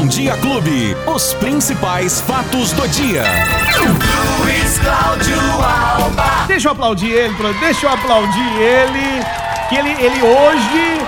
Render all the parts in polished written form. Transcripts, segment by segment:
Bom Dia Clube, os principais fatos do dia. Luiz Cláudio Alba. Deixa eu aplaudir ele, que ele hoje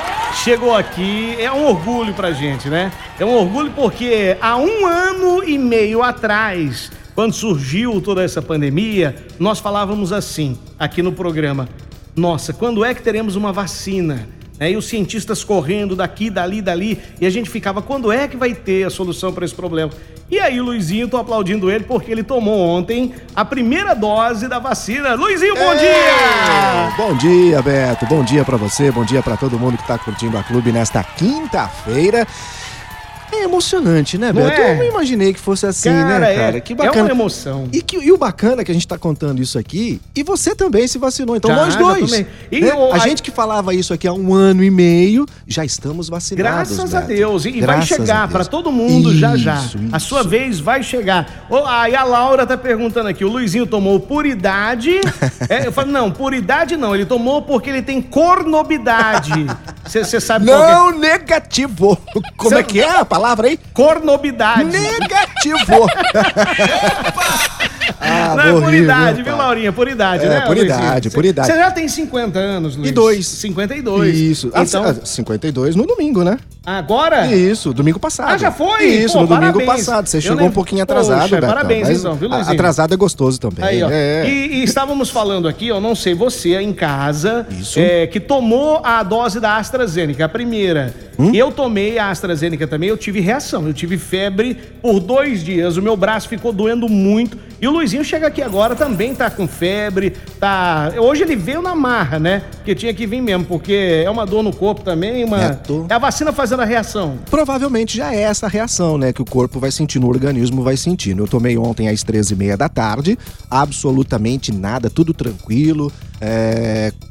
chegou aqui. É um orgulho pra gente, né? É um orgulho porque há 1 ano e meio atrás, quando surgiu toda essa pandemia, nós falávamos assim, aqui no programa: nossa, quando é que teremos uma vacina? E os cientistas correndo daqui, dali, e a gente ficava: quando é que vai ter a solução para esse problema? E aí, Luizinho, tô aplaudindo ele porque ele tomou ontem a primeira dose da vacina. Luizinho, bom dia! Bom dia, Beto, bom dia para você, bom dia para todo mundo que tá curtindo a Clube nesta quinta-feira. É emocionante, né, Beto? É? Eu não imaginei que fosse assim, cara, né? Que bacana. É uma emoção. E o bacana é que a gente tá contando isso aqui, e você também se vacinou, então nós dois. Né? Gente que falava isso aqui há 1 ano e meio, já estamos vacinados. Graças Beto. A Deus. E vai chegar para todo mundo já. Isso. A sua vez vai chegar. E a Laura tá perguntando aqui: o Luizinho tomou por idade? Eu falo, não, por idade não. Ele tomou porque ele tem comorbidade. Você sabe qual é? Não, negativo. Como é que é a palavra aí? Comorbidade. Negativo. Por idade, viu, Laurinha? Por idade, né? Por idade. Você já tem 50 anos, Luiz? 52. Isso. Então... 52 no domingo, né? Agora? Isso, domingo passado. Já foi? Isso, pô, no domingo passado. Você chegou um pouquinho atrasado, Beto. Parabéns, mas então, viu, Luizinho? Atrasado é gostoso também. Aí, ó. É. E estávamos falando aqui, eu não sei, você em casa, que tomou a dose da AstraZeneca, a primeira. Eu tomei a AstraZeneca também, eu tive reação, eu tive febre por 2 dias, o meu braço ficou doendo muito, e o Luizinho chega aqui agora, também tá com febre, tá... Hoje ele veio na marra, né? Porque tinha que vir mesmo, porque é uma dor no corpo também, é a vacina fazendo a reação. Provavelmente já é essa reação, né? Que o corpo vai sentindo, o organismo vai sentindo. Eu tomei ontem às 15h30, absolutamente nada, tudo tranquilo.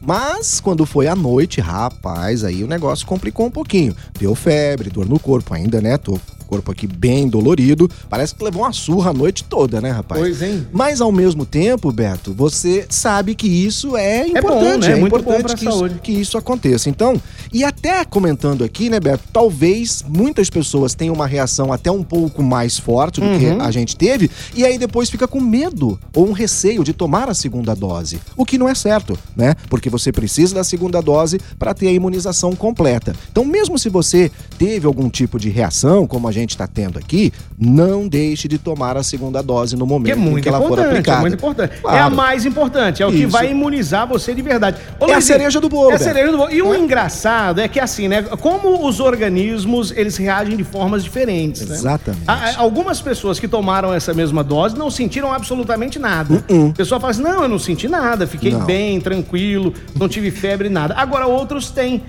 Mas quando foi à noite, rapaz, aí o negócio complicou um pouquinho. Deu febre, dor no corpo ainda, né? Tô com o corpo aqui bem dolorido. Parece que levou uma surra a noite toda, né, rapaz? Pois, hein? Mas ao mesmo tempo, Beto, você sabe que isso é importante. É bom, né? É muito importante bom pra saúde. Que isso aconteça. Então, e até comentando aqui, né, Beto, talvez muitas pessoas tenham uma reação até um pouco mais forte do que a gente teve, e aí depois fica com medo ou um receio de tomar a segunda dose, o que não é certo. Né? Porque você precisa da segunda dose para ter a imunização completa. Então, mesmo se você teve algum tipo de reação, como a gente está tendo aqui, não deixe de tomar a segunda dose no momento em que ela for aplicada. É muito importante. Claro. É a mais importante, é o que vai imunizar você de verdade. Ô, a cereja do bolo. É a cereja do bolo. E o engraçado é que, assim, né? Como os organismos, eles reagem de formas diferentes. Né? Exatamente. Algumas pessoas que tomaram essa mesma dose não sentiram absolutamente nada. A pessoa fala assim: não, eu não senti nada, fiquei bem, tranquilo, não tive febre, nada. Agora outros têm.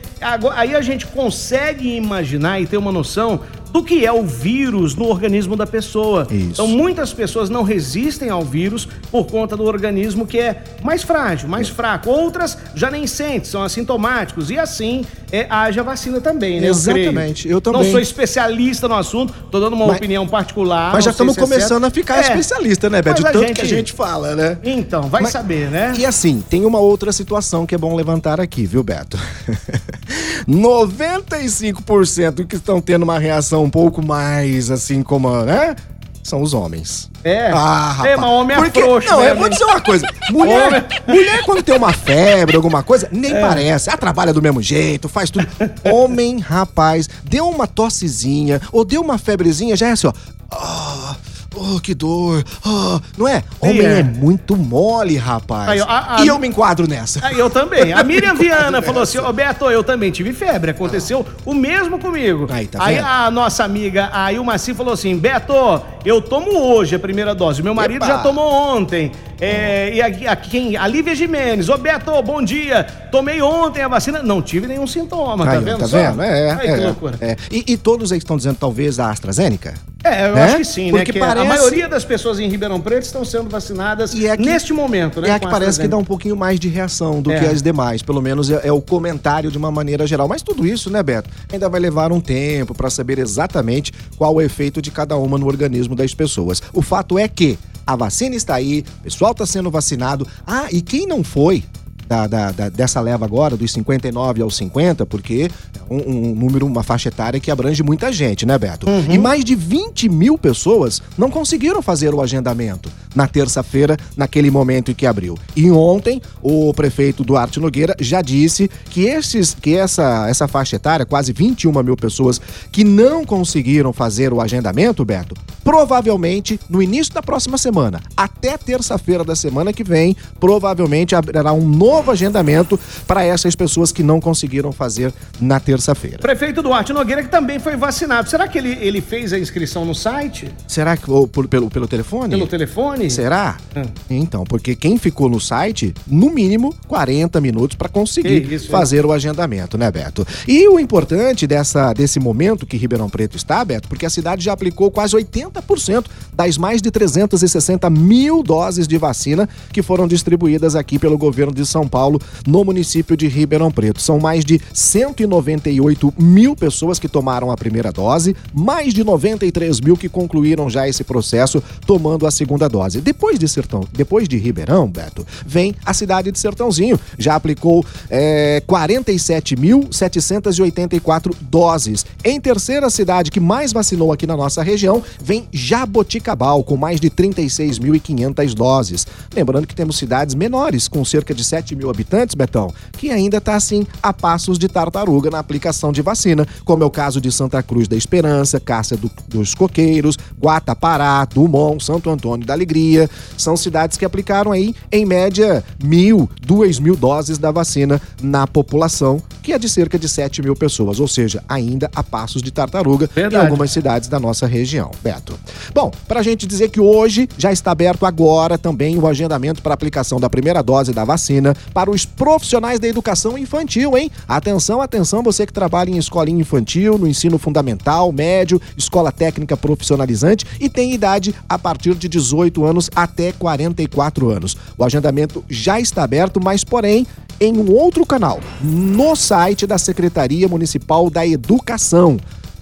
Aí a gente consegue imaginar e ter uma noção do que é o vírus no organismo da pessoa. Isso. Então muitas pessoas não resistem ao vírus por conta do organismo que é mais frágil, mais fraco. Outras já nem sentem, são assintomáticos. E assim age a vacina também, né? Exatamente. Eu também. Não sou especialista no assunto, tô dando uma opinião particular. Mas já estamos começando a ficar especialista, né, Beto? De tanto que a gente fala, né? Então, vai saber, né? E assim, tem uma outra situação que é bom levantar aqui, viu, Beto? 95% que estão tendo uma reação um pouco mais, assim, como, né? São os homens. Rapaz. Mas homem é frouxo. Não, eu vou dizer uma coisa. Mulher quando tem uma febre, alguma coisa, nem parece. Ela trabalha do mesmo jeito, faz tudo. Homem, rapaz, deu uma tossezinha ou deu uma febrezinha, já é assim, ó. Oh, que dor. Oh, não é? Homem é muito mole, rapaz. E eu me enquadro nessa. Eu também. A Miriam Viana falou assim: ô, Beto, eu também tive febre. Aconteceu o mesmo comigo. Aí, tá vendo? Aí a nossa amiga, a Ilmaci, falou assim: Beto, eu tomo hoje a primeira dose. Meu marido já tomou ontem. E a Lívia Jimenez: ô, Beto, bom dia. Tomei ontem a vacina. Não tive nenhum sintoma. Tá vendo? Tá vendo? Que loucura. E todos aí estão dizendo, talvez, a AstraZeneca? Eu acho que sim, porque parece... a maioria das pessoas em Ribeirão Preto estão sendo vacinadas neste momento, né? É que parece que dá um pouquinho mais de reação do que as demais, pelo menos é o comentário de uma maneira geral. Mas tudo isso, né, Beto, ainda vai levar um tempo para saber exatamente qual o efeito de cada uma no organismo das pessoas. O fato é que a vacina está aí, o pessoal está sendo vacinado, e quem não foi... dessa leva agora, dos 59 aos 50, porque é um número, uma faixa etária que abrange muita gente, né, Beto? Uhum. E mais de 20 mil pessoas não conseguiram fazer o agendamento na terça-feira, naquele momento em que abriu. E ontem, o prefeito Duarte Nogueira já disse que, essa faixa etária, quase 21 mil pessoas que não conseguiram fazer o agendamento, Beto, provavelmente no início da próxima semana, até terça-feira da semana que vem, provavelmente abrirá um novo agendamento para essas pessoas que não conseguiram fazer na terça-feira. Prefeito Duarte Nogueira, que também foi vacinado. Será que ele fez a inscrição no site? Será que ou pelo telefone? Pelo telefone? Será? Então, porque quem ficou no site, no mínimo 40 minutos para conseguir fazer o agendamento, né, Beto? E o importante desse momento que Ribeirão Preto está, Beto, porque a cidade já aplicou quase 80% das mais de 360 mil doses de vacina que foram distribuídas aqui pelo governo de São Paulo no município de Ribeirão Preto. São mais de 198 mil pessoas que tomaram a primeira dose, mais de 93 mil que concluíram já esse processo tomando a segunda dose. Depois de Ribeirão, Beto, vem a cidade de Sertãozinho. Já aplicou 47.784 doses. Em terceira cidade que mais vacinou aqui na nossa região, vem Jaboticabal, com mais de 36.500 doses. Lembrando que temos cidades menores, com cerca de 7 mil habitantes, Betão, que ainda está assim a passos de tartaruga na aplicação de vacina, como é o caso de Santa Cruz da Esperança, Cássia dos Coqueiros, Guatapará, Dumont, Santo Antônio da Alegria. São cidades que aplicaram aí, em média, 1.000, 2.000 doses da vacina na população, que é de cerca de 7 mil pessoas, ou seja, ainda a passos de tartaruga em algumas cidades da nossa região, Beto. Bom, pra gente dizer que hoje já está aberto agora também o agendamento para aplicação da primeira dose da vacina para os profissionais da educação infantil, hein? Atenção, atenção, você que trabalha em escolinha infantil, no ensino fundamental, médio, escola técnica profissionalizante e tem idade a partir de 18 anos até 44 anos. O agendamento já está aberto, mas porém em um outro canal, no site da Secretaria Municipal da Educação.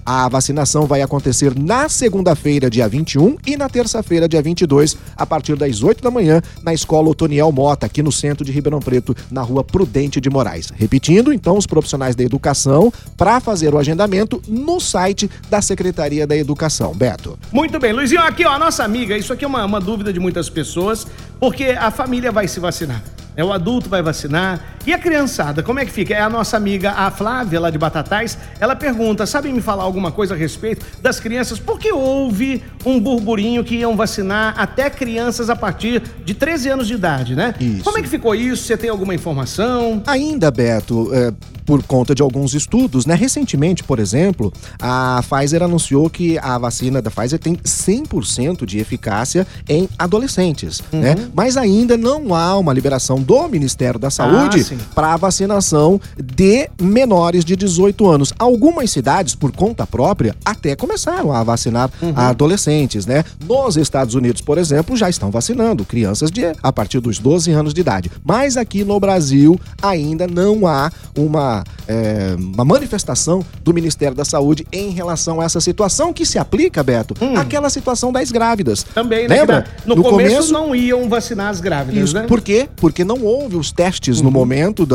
A vacinação vai acontecer na segunda-feira, dia 21, e na terça-feira, dia 22, a partir das 8 da manhã, na Escola Otoniel Mota, aqui no centro de Ribeirão Preto, na rua Prudente de Moraes. Repetindo, então, os profissionais da educação para fazer o agendamento no site da Secretaria da Educação. Beto. Muito bem, Luizinho, aqui, ó, a nossa amiga, isso aqui é uma dúvida de muitas pessoas, porque a família vai se vacinar. O adulto vai vacinar. E a criançada, como é que fica? É a nossa amiga, a Flávia, lá de Batatais, ela pergunta, sabe me falar alguma coisa a respeito das crianças? Porque houve um burburinho que iam vacinar até crianças a partir de 13 anos de idade, né? Isso. Como é que ficou isso? Você tem alguma informação? Ainda, Beto, por conta de alguns estudos, né? Recentemente, por exemplo, a Pfizer anunciou que a vacina da Pfizer tem 100% de eficácia em adolescentes, né? Mas ainda não há uma liberação do Ministério da Saúde para a vacinação de menores de 18 anos. Algumas cidades, por conta própria, até começaram a vacinar adolescentes, né? Nos Estados Unidos, por exemplo, já estão vacinando crianças a partir dos 12 anos de idade. Mas aqui no Brasil ainda não há uma manifestação do Ministério da Saúde em relação a essa situação que se aplica, Beto, àquela situação das grávidas. Também, né? Lembra? No começo não iam vacinar as grávidas, isso, né? Por quê? Porque não houve os testes no momento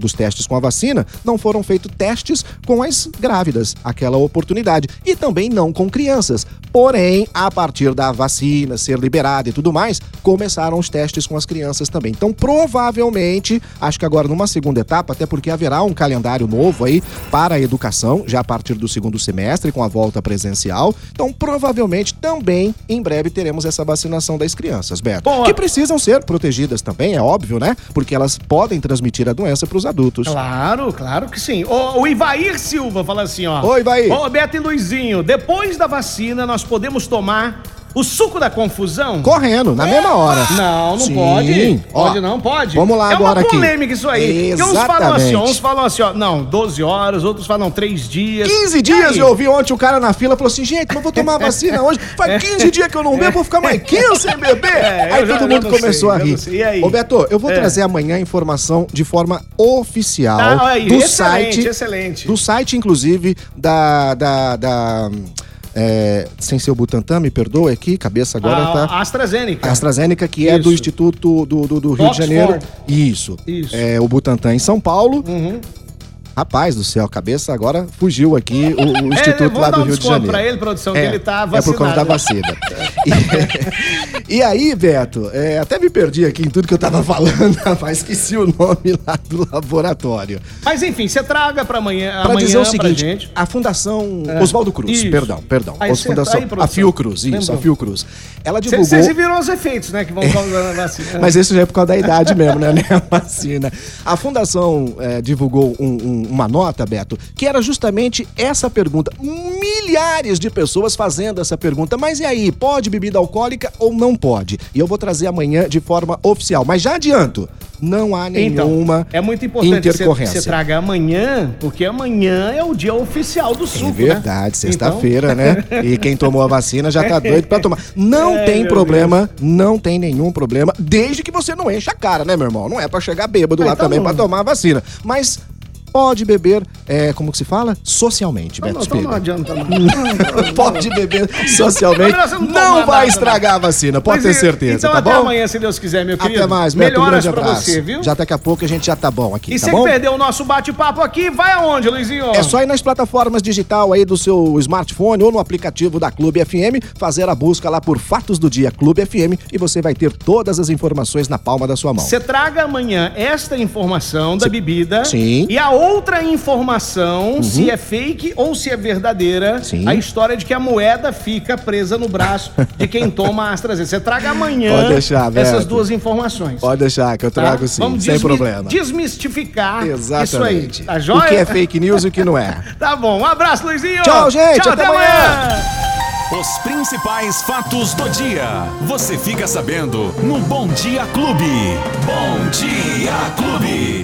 dos testes com a vacina, não foram feitos testes com as grávidas, aquela oportunidade. E também não com crianças. Porém, a partir da vacina ser liberada e tudo mais, começaram os testes com as crianças também. Então, provavelmente, acho que agora numa segunda etapa, até porque haverá um calendário novo aí para a educação, já a partir do segundo semestre, com a volta presencial. Então, provavelmente, também, em breve, teremos essa vacinação das crianças, Beto. Boa. Que precisam ser protegidas também, é óbvio, né? Porque elas podem transmitir a doença para os adultos. Claro, claro que sim. O Ivair Silva fala assim, ó. Oi, Ivair. Ô, Beto e Luizinho, depois da vacina, nós podemos tomar o suco da confusão? Correndo, na mesma hora. Não sim. Pode. Pode, ó, não pode. Vamos lá agora aqui. É uma polêmica aqui. Isso aí. Exatamente. Porque uns falam assim, ó, não, 12 horas, outros falam 3 dias. 15 dias eu ouvi ontem o cara na fila, falou assim, gente, mas vou tomar a vacina hoje, faz 15 dias que eu não bebo, vou ficar mais 15 sem beber. Aí todo mundo começou a rir. E aí? Ô, Beto, eu vou trazer amanhã a informação de forma oficial do site, inclusive, da sem ser o Butantan, me perdoa aqui, cabeça agora tá... AstraZeneca, que é do Instituto do Rio de Janeiro. Isso. É o Butantan em São Paulo. Uhum. Rapaz do céu, a cabeça agora fugiu aqui, o Instituto lá do Rio de Janeiro. Vou dar um desconto pra ele, produção, que ele tá vacinado. É por conta da vacina. E aí, Beto, até me perdi aqui em tudo que eu tava falando, mas esqueci o nome lá do laboratório. Mas enfim, você traga pra amanhã pra dizer o seguinte, gente. A Fundação Oswaldo Cruz, isso. perdão. Aí, a Fiocruz, a Fiocruz. Ela divulgou... Vocês viram os efeitos, né, que vão causar na vacina. Mas isso já é por causa da idade mesmo, né, a vacina. A Fundação divulgou uma nota, Beto, que era justamente essa pergunta. Milhares de pessoas fazendo essa pergunta. Mas e aí, pode bebida alcoólica ou não pode? E eu vou trazer amanhã de forma oficial. Mas já adianto, não há nenhuma intercorrência. É muito importante que você traga amanhã, porque amanhã é o dia oficial do suco, né? É verdade, sexta-feira, né? E quem tomou a vacina já tá doido pra tomar. Não tem problema, não tem nenhum problema, desde que você não enche a cara, né, meu irmão? Não é pra chegar bêbado lá também pra tomar a vacina. Mas... pode beber, como que se fala? Socialmente, Beto Espiga. Não adianta, não. Pode beber socialmente. Não vai estragar a vacina, pode ter certeza, então, tá bom? Então até amanhã, se Deus quiser, meu querido. Até mais, Beto, um grande abraço. Você, viu? Já daqui a pouco a gente já tá bom aqui, tá bom? E se perder o nosso bate-papo aqui, vai aonde, Luizinho? É só ir nas plataformas digital aí do seu smartphone ou no aplicativo da Clube FM, fazer a busca lá por Fatos do Dia Clube FM e você vai ter todas as informações na palma da sua mão. Você traga amanhã esta informação da bebida. Sim. E a outra informação, se é fake ou se é verdadeira, sim, a história de que a moeda fica presa no braço de quem toma a AstraZeneca. Você traga amanhã essas duas informações. Pode deixar, que eu trago sim, vamos sem problema. Desmistificar exatamente isso aí, tá joia? O que é fake news e o que não é. Tá bom, um abraço, Luizinho. Tchau, gente, tchau, até amanhã. Os principais fatos do dia, você fica sabendo no Bom Dia Clube. Bom Dia Clube.